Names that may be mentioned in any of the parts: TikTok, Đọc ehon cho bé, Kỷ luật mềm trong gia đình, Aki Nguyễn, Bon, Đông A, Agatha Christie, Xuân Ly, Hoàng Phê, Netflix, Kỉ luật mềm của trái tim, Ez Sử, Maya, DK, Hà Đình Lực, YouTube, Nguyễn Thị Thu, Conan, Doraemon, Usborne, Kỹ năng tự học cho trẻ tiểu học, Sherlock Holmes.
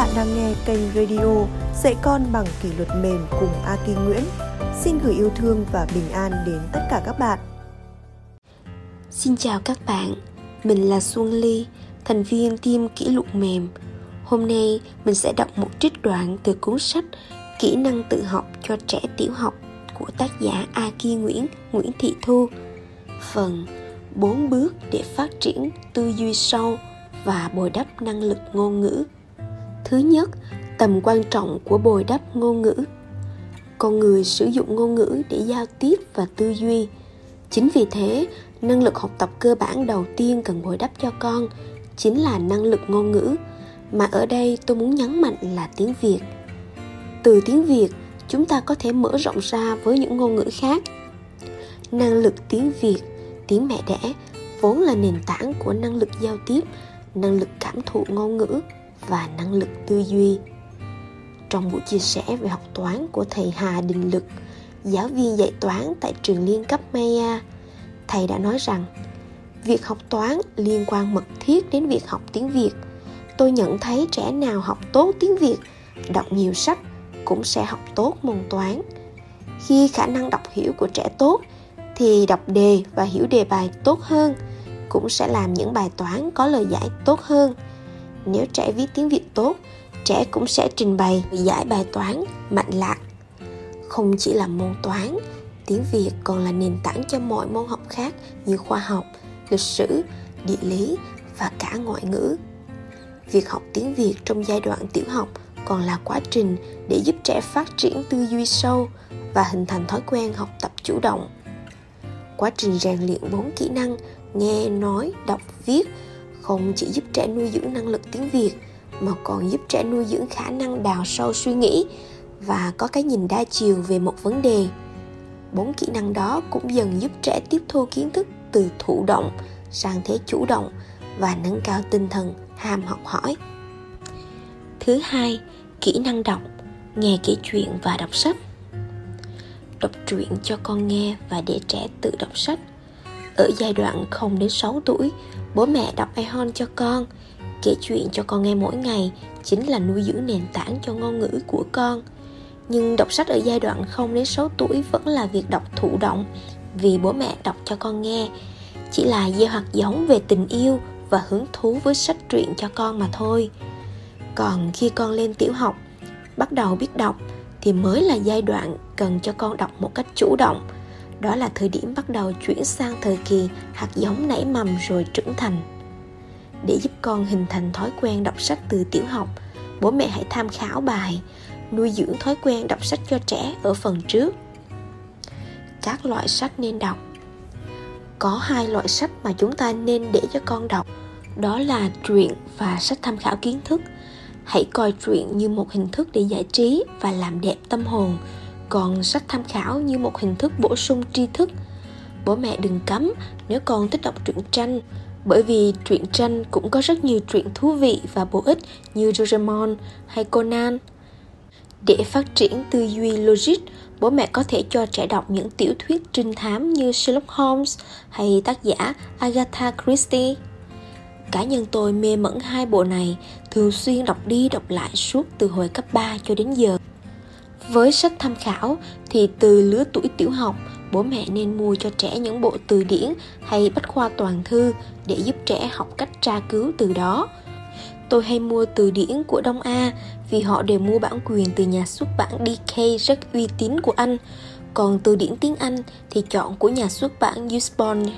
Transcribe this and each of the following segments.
bạn đang nghe kênh radio Dạy Con Bằng Kỷ Luật Mềm cùng Aki Nguyễn. Xin gửi yêu thương và bình an đến tất cả các bạn. Xin chào các bạn, mình là Xuân Ly, thành viên team Kỷ Luật Mềm. Hôm nay mình sẽ đọc một trích đoạn từ cuốn sách Kỹ năng tự học cho trẻ tiểu học của tác giả Aki Nguyễn, Nguyễn Thị Thu. Phần 4 bước để phát triển tư duy sâu và bồi đắp năng lực ngôn ngữ. Thứ nhất, tầm quan trọng của bồi đắp ngôn ngữ. Con người sử dụng ngôn ngữ để giao tiếp và tư duy. Chính vì thế, năng lực học tập cơ bản đầu tiên cần bồi đắp cho con chính là năng lực ngôn ngữ, mà ở đây tôi muốn nhấn mạnh là tiếng Việt. Từ tiếng Việt, chúng ta có thể mở rộng ra với những ngôn ngữ khác. Năng lực tiếng Việt, tiếng mẹ đẻ, vốn là nền tảng của năng lực giao tiếp, năng lực cảm thụ ngôn ngữ và năng lực tư duy. Trong buổi chia sẻ về học toán của thầy Hà Đình Lực, giáo viên dạy toán tại trường liên cấp Maya, thầy đã nói rằng việc học toán liên quan mật thiết đến việc học tiếng Việt. Tôi nhận thấy trẻ nào học tốt tiếng Việt, đọc nhiều sách cũng sẽ học tốt môn toán. Khi khả năng đọc hiểu của trẻ tốt thì đọc đề và hiểu đề bài tốt hơn, cũng sẽ làm những bài toán có lời giải tốt hơn. Nếu trẻ viết tiếng Việt tốt, trẻ cũng sẽ trình bày giải bài toán mạnh lạc. Không chỉ là môn toán, tiếng Việt còn là nền tảng cho mọi môn học khác như khoa học, lịch sử, địa lý và cả ngoại ngữ. Việc học tiếng Việt trong giai đoạn tiểu học còn là quá trình để giúp trẻ phát triển tư duy sâu và hình thành thói quen học tập chủ động. Quá trình rèn luyện 4 kỹ năng nghe, nói, đọc, viết không chỉ giúp trẻ nuôi dưỡng năng lực tiếng Việt mà còn giúp trẻ nuôi dưỡng khả năng đào sâu suy nghĩ và có cái nhìn đa chiều về một vấn đề. 4 kỹ năng đó cũng dần giúp trẻ tiếp thu kiến thức từ thụ động sang thế chủ động và nâng cao tinh thần ham học hỏi. Thứ hai, kỹ năng đọc, nghe kể chuyện và đọc sách. Đọc truyện cho con nghe và để trẻ tự đọc sách. Ở giai đoạn 0 đến 6 tuổi, bố mẹ đọc iHon cho con, kể chuyện cho con nghe mỗi ngày chính là nuôi dưỡng nền tảng cho ngôn ngữ của con. Nhưng đọc sách ở giai đoạn 0 đến 6 tuổi vẫn là việc đọc thụ động vì bố mẹ đọc cho con nghe, chỉ là gieo hạt giống về tình yêu và hứng thú với sách truyện cho con mà thôi. Còn khi con lên tiểu học, bắt đầu biết đọc thì mới là giai đoạn cần cho con đọc một cách chủ động. Đó là thời điểm bắt đầu chuyển sang thời kỳ hạt giống nảy mầm rồi trưởng thành. Để giúp con hình thành thói quen đọc sách từ tiểu học, bố mẹ hãy tham khảo bài nuôi dưỡng thói quen đọc sách cho trẻ ở phần trước. Các loại sách nên đọc. Có 2 loại sách mà chúng ta nên để cho con đọc, đó là truyện và sách tham khảo kiến thức. Hãy coi truyện như một hình thức để giải trí và làm đẹp tâm hồn, còn sách tham khảo như một hình thức bổ sung tri thức. Bố mẹ đừng cấm nếu con thích đọc truyện tranh, bởi vì truyện tranh cũng có rất nhiều truyện thú vị và bổ ích như Doraemon hay Conan. Để phát triển tư duy logic, bố mẹ có thể cho trẻ đọc những tiểu thuyết trinh thám như Sherlock Holmes hay tác giả Agatha Christie. Cá nhân tôi mê mẩn 2 bộ này, thường xuyên đọc đi đọc lại suốt từ hồi cấp 3 cho đến giờ. Với sách tham khảo thì từ lứa tuổi tiểu học, bố mẹ nên mua cho trẻ những bộ từ điển hay bách khoa toàn thư để giúp trẻ học cách tra cứu từ đó. Tôi hay mua từ điển của Đông A vì họ đều mua bản quyền từ nhà xuất bản DK rất uy tín của Anh. Còn từ điển tiếng Anh thì chọn của nhà xuất bản Usborne.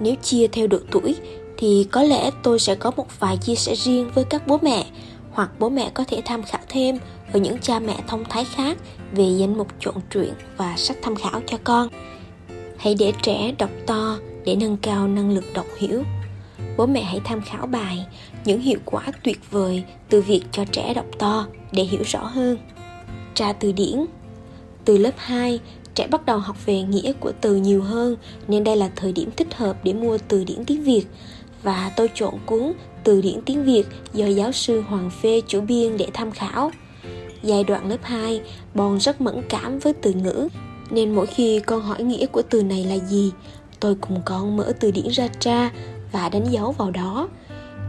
Nếu chia theo độ tuổi thì có lẽ tôi sẽ có một vài chia sẻ riêng với các bố mẹ, hoặc bố mẹ có thể tham khảo thêm ở những cha mẹ thông thái khác về danh mục chọn truyện và sách tham khảo cho con. Hãy để trẻ đọc to để nâng cao năng lực đọc hiểu. Bố mẹ hãy tham khảo bài, những hiệu quả tuyệt vời từ việc cho trẻ đọc to để hiểu rõ hơn. Tra từ điển. Từ lớp 2, trẻ bắt đầu học về nghĩa của từ nhiều hơn, nên đây là thời điểm thích hợp để mua từ điển tiếng Việt. Và tôi chọn cuốn Từ điển tiếng Việt do giáo sư Hoàng Phê chủ biên để tham khảo. Giai đoạn lớp 2, Bon rất mẫn cảm với từ ngữ, nên mỗi khi con hỏi nghĩa của từ này là gì, tôi cùng con mở từ điển ra tra và đánh dấu vào đó.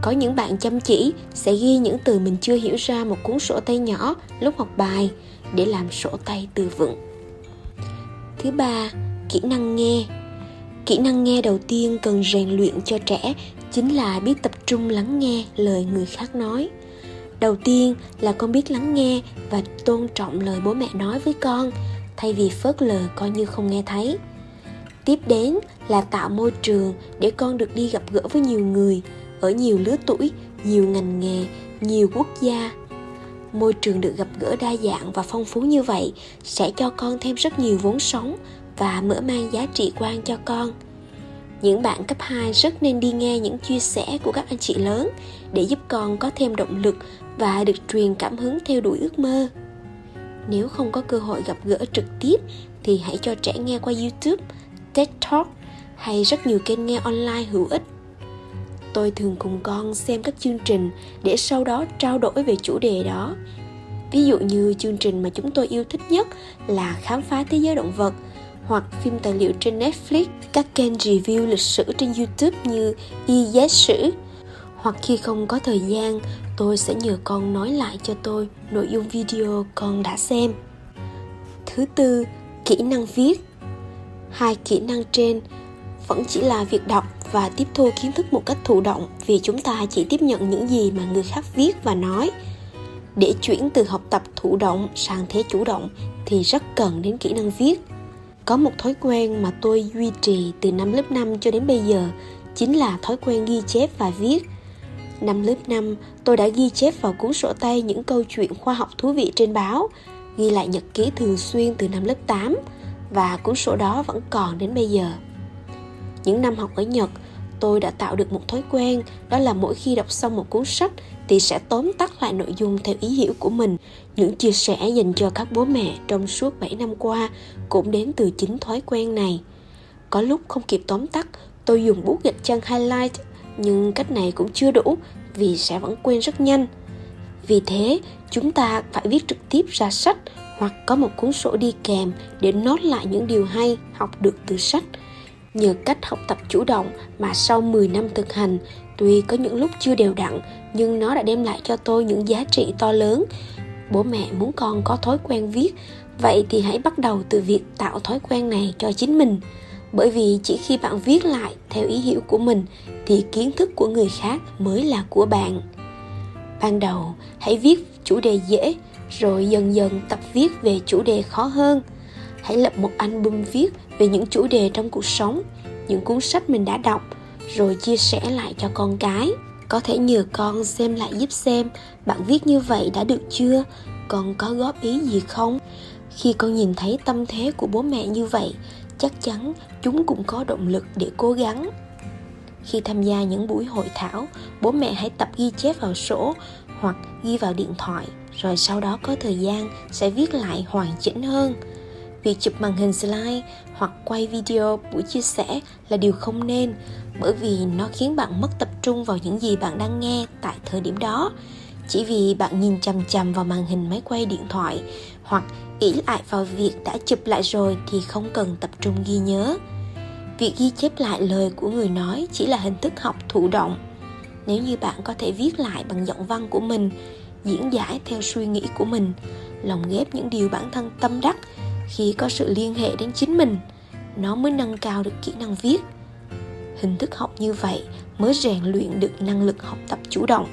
Có những bạn chăm chỉ sẽ ghi những từ mình chưa hiểu ra một cuốn sổ tay nhỏ lúc học bài để làm sổ tay từ vựng. Thứ ba, kỹ năng nghe. Kỹ năng nghe đầu tiên cần rèn luyện cho trẻ chính là biết tập trung lắng nghe lời người khác nói. Đầu tiên là con biết lắng nghe và tôn trọng lời bố mẹ nói với con, thay vì phớt lờ coi như không nghe thấy. Tiếp đến là tạo môi trường để con được đi gặp gỡ với nhiều người, ở nhiều lứa tuổi, nhiều ngành nghề, nhiều quốc gia. Môi trường được gặp gỡ đa dạng và phong phú như vậy sẽ cho con thêm rất nhiều vốn sống và mở mang giá trị quan cho con. Những bạn cấp 2 rất nên đi nghe những chia sẻ của các anh chị lớn để giúp con có thêm động lực và được truyền cảm hứng theo đuổi ước mơ. Nếu không có cơ hội gặp gỡ trực tiếp thì hãy cho trẻ nghe qua YouTube, TikTok hay rất nhiều kênh nghe online hữu ích. Tôi thường cùng con xem các chương trình để sau đó trao đổi về chủ đề đó. Ví dụ như chương trình mà chúng tôi yêu thích nhất là Khám phá thế giới động vật, hoặc phim tài liệu trên Netflix, các kênh review lịch sử trên YouTube như Ez Sử. Hoặc khi không có thời gian, tôi sẽ nhờ con nói lại cho tôi nội dung video con đã xem. Thứ tư, kỹ năng viết. Hai kỹ năng trên vẫn chỉ là việc đọc và tiếp thu kiến thức một cách thụ động, vì chúng ta chỉ tiếp nhận những gì mà người khác viết và nói. Để chuyển từ học tập thụ động sang thế chủ động thì rất cần đến kỹ năng viết. Có một thói quen mà tôi duy trì từ năm lớp 5 cho đến bây giờ, chính là thói quen ghi chép và viết. Năm lớp 5, tôi đã ghi chép vào cuốn sổ tay những câu chuyện khoa học thú vị trên báo, ghi lại nhật ký thường xuyên từ năm lớp 8, và cuốn sổ đó vẫn còn đến bây giờ. Những năm học ở Nhật, tôi đã tạo được một thói quen, đó là mỗi khi đọc xong một cuốn sách thì sẽ tóm tắt lại nội dung theo ý hiểu của mình. Những chia sẻ dành cho các bố mẹ trong suốt 7 năm qua cũng đến từ chính thói quen này. Có lúc không kịp tóm tắt, tôi dùng bút gạch chân highlight, nhưng cách này cũng chưa đủ vì sẽ vẫn quên rất nhanh. Vì thế, chúng ta phải viết trực tiếp ra sách hoặc có một cuốn sổ đi kèm để note lại những điều hay học được từ sách. Nhờ cách học tập chủ động mà sau 10 năm thực hành, tuy có những lúc chưa đều đặn, nhưng nó đã đem lại cho tôi những giá trị to lớn. Bố mẹ muốn con có thói quen viết, vậy thì hãy bắt đầu từ việc tạo thói quen này cho chính mình. Bởi vì chỉ khi bạn viết lại theo ý hiểu của mình thì kiến thức của người khác mới là của bạn. Ban đầu, hãy viết chủ đề dễ, rồi dần dần tập viết về chủ đề khó hơn. Hãy lập một album viết về những chủ đề trong cuộc sống, những cuốn sách mình đã đọc, rồi chia sẻ lại cho con cái. Có thể nhờ con xem lại giúp xem bạn viết như vậy đã được chưa, con có góp ý gì không. Khi con nhìn thấy tâm thế của bố mẹ như vậy, chắc chắn chúng cũng có động lực để cố gắng. Khi tham gia những buổi hội thảo, bố mẹ hãy tập ghi chép vào sổ hoặc ghi vào điện thoại, rồi sau đó có thời gian sẽ viết lại hoàn chỉnh hơn. Việc chụp màn hình slide hoặc quay video buổi chia sẻ là điều không nên, bởi vì nó khiến bạn mất tập trung vào những gì bạn đang nghe tại thời điểm đó. Chỉ vì bạn nhìn chằm chằm vào màn hình máy quay điện thoại hoặc ỷ lại vào việc đã chụp lại rồi thì không cần tập trung ghi nhớ. Việc ghi chép lại lời của người nói chỉ là hình thức học thụ động. Nếu như bạn có thể viết lại bằng giọng văn của mình, diễn giải theo suy nghĩ của mình, lồng ghép những điều bản thân tâm đắc, khi có sự liên hệ đến chính mình, nó mới nâng cao được kỹ năng viết. Hình thức học như vậy mới rèn luyện được năng lực học tập chủ động.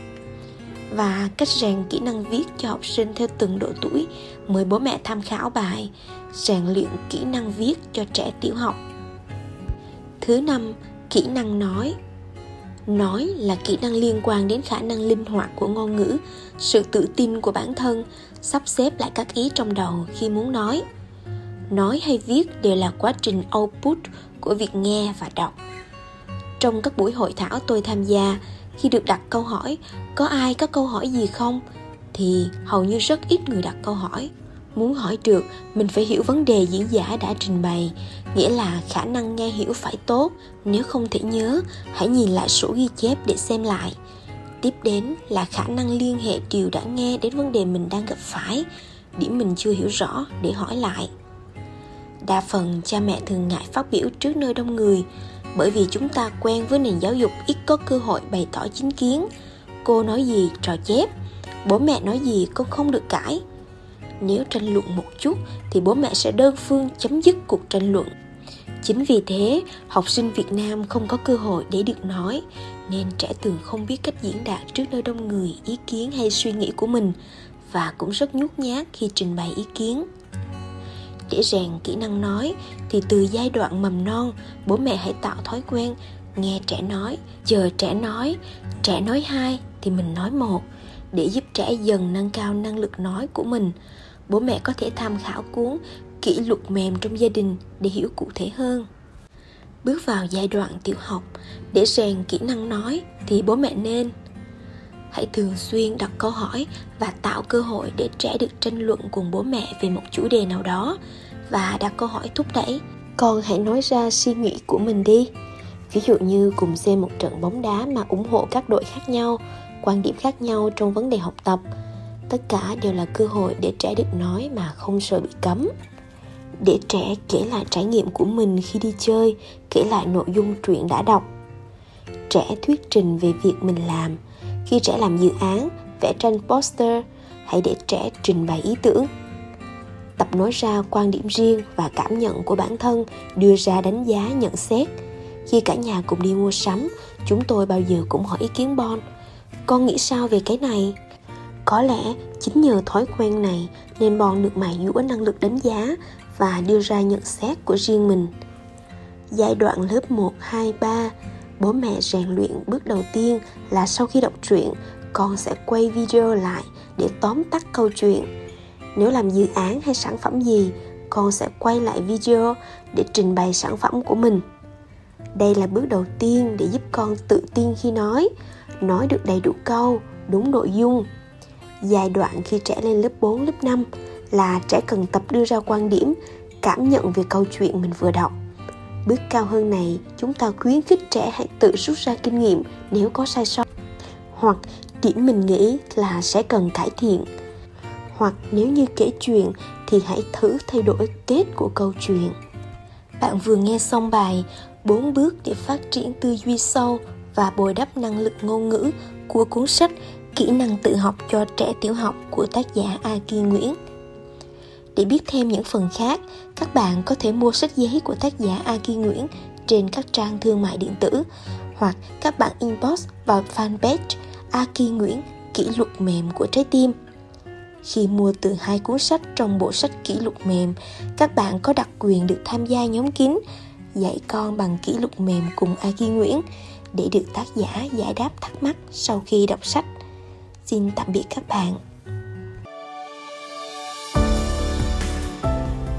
Và cách rèn kỹ năng viết cho học sinh theo từng độ tuổi, mời bố mẹ tham khảo bài Rèn luyện kỹ năng viết cho trẻ tiểu học. Thứ năm, kỹ năng nói. Nói là kỹ năng liên quan đến khả năng linh hoạt của ngôn ngữ, sự tự tin của bản thân, sắp xếp lại các ý trong đầu khi muốn nói. Nói hay viết đều là quá trình output của việc nghe và đọc. Trong các buổi hội thảo tôi tham gia, khi được đặt câu hỏi, có ai có câu hỏi gì không? Thì hầu như rất ít người đặt câu hỏi. Muốn hỏi được, mình phải hiểu vấn đề diễn giả đã trình bày, nghĩa là khả năng nghe hiểu phải tốt. Nếu không thể nhớ, hãy nhìn lại sổ ghi chép để xem lại. Tiếp đến là khả năng liên hệ điều đã nghe đến vấn đề mình đang gặp phải, điểm mình chưa hiểu rõ để hỏi lại. Đa phần cha mẹ thường ngại phát biểu trước nơi đông người, bởi vì chúng ta quen với nền giáo dục ít có cơ hội bày tỏ chính kiến. Cô nói gì trò chép, bố mẹ nói gì con không được cãi. Nếu tranh luận một chút thì bố mẹ sẽ đơn phương chấm dứt cuộc tranh luận. Chính vì thế, học sinh Việt Nam không có cơ hội để được nói, nên trẻ thường không biết cách diễn đạt trước nơi đông người ý kiến hay suy nghĩ của mình, và cũng rất nhút nhát khi trình bày ý kiến. Để rèn kỹ năng nói thì từ giai đoạn mầm non, bố mẹ hãy tạo thói quen nghe trẻ nói, chờ trẻ nói hai thì mình nói một, để giúp trẻ dần nâng cao năng lực nói của mình. Bố mẹ có thể tham khảo cuốn Kỷ luật mềm trong gia đình để hiểu cụ thể hơn. Bước vào giai đoạn tiểu học, để rèn kỹ năng nói thì bố mẹ nên hãy thường xuyên đặt câu hỏi và tạo cơ hội để trẻ được tranh luận cùng bố mẹ về một chủ đề nào đó, và đặt câu hỏi thúc đẩy. Con hãy nói ra suy nghĩ của mình đi. Ví dụ như cùng xem một trận bóng đá mà ủng hộ các đội khác nhau, quan điểm khác nhau trong vấn đề học tập. Tất cả đều là cơ hội để trẻ được nói mà không sợ bị cấm. Để trẻ kể lại trải nghiệm của mình khi đi chơi, kể lại nội dung truyện đã đọc. Trẻ thuyết trình về việc mình làm. Khi trẻ làm dự án, vẽ tranh poster, hãy để trẻ trình bày ý tưởng. Tập nói ra quan điểm riêng và cảm nhận của bản thân, đưa ra đánh giá, nhận xét. Khi cả nhà cùng đi mua sắm, chúng tôi bao giờ cũng hỏi ý kiến Bon. Con nghĩ sao về cái này? Có lẽ chính nhờ thói quen này nên Bon được mài dũa năng lực đánh giá và đưa ra nhận xét của riêng mình. Giai đoạn lớp 1, 2, 3, bố mẹ rèn luyện bước đầu tiên là sau khi đọc truyện, con sẽ quay video lại để tóm tắt câu chuyện. Nếu làm dự án hay sản phẩm gì, con sẽ quay lại video để trình bày sản phẩm của mình. Đây là bước đầu tiên để giúp con tự tin khi nói được đầy đủ câu, đúng nội dung. Giai đoạn khi trẻ lên lớp 4, lớp 5 là trẻ cần tập đưa ra quan điểm, cảm nhận về câu chuyện mình vừa đọc. Bước cao hơn này, chúng ta khuyến khích trẻ hãy tự rút ra kinh nghiệm nếu có sai sót, hoặc điểm mình nghĩ là sẽ cần cải thiện. Hoặc nếu như kể chuyện thì hãy thử thay đổi kết của câu chuyện. Bạn vừa nghe xong bài 4 bước để phát triển tư duy sâu và bồi đắp năng lực ngôn ngữ của cuốn sách Kỹ năng tự học cho trẻ tiểu học của tác giả Aki Nguyễn. Để biết thêm những phần khác, các bạn có thể mua sách giấy của tác giả Aki Nguyễn trên các trang thương mại điện tử, hoặc các bạn inbox vào fanpage Aki Nguyễn Kỷ luật mềm của trái tim. Khi mua từ 2 cuốn sách trong bộ sách Kỷ luật mềm, các bạn có đặc quyền được tham gia nhóm kín Dạy con bằng kỷ luật mềm cùng Aki Nguyễn để được tác giả giải đáp thắc mắc sau khi đọc sách. Xin tạm biệt các bạn.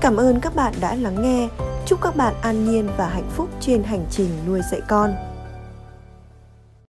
Cảm ơn các bạn đã lắng nghe. Chúc các bạn an nhiên và hạnh phúc trên hành trình nuôi dạy con.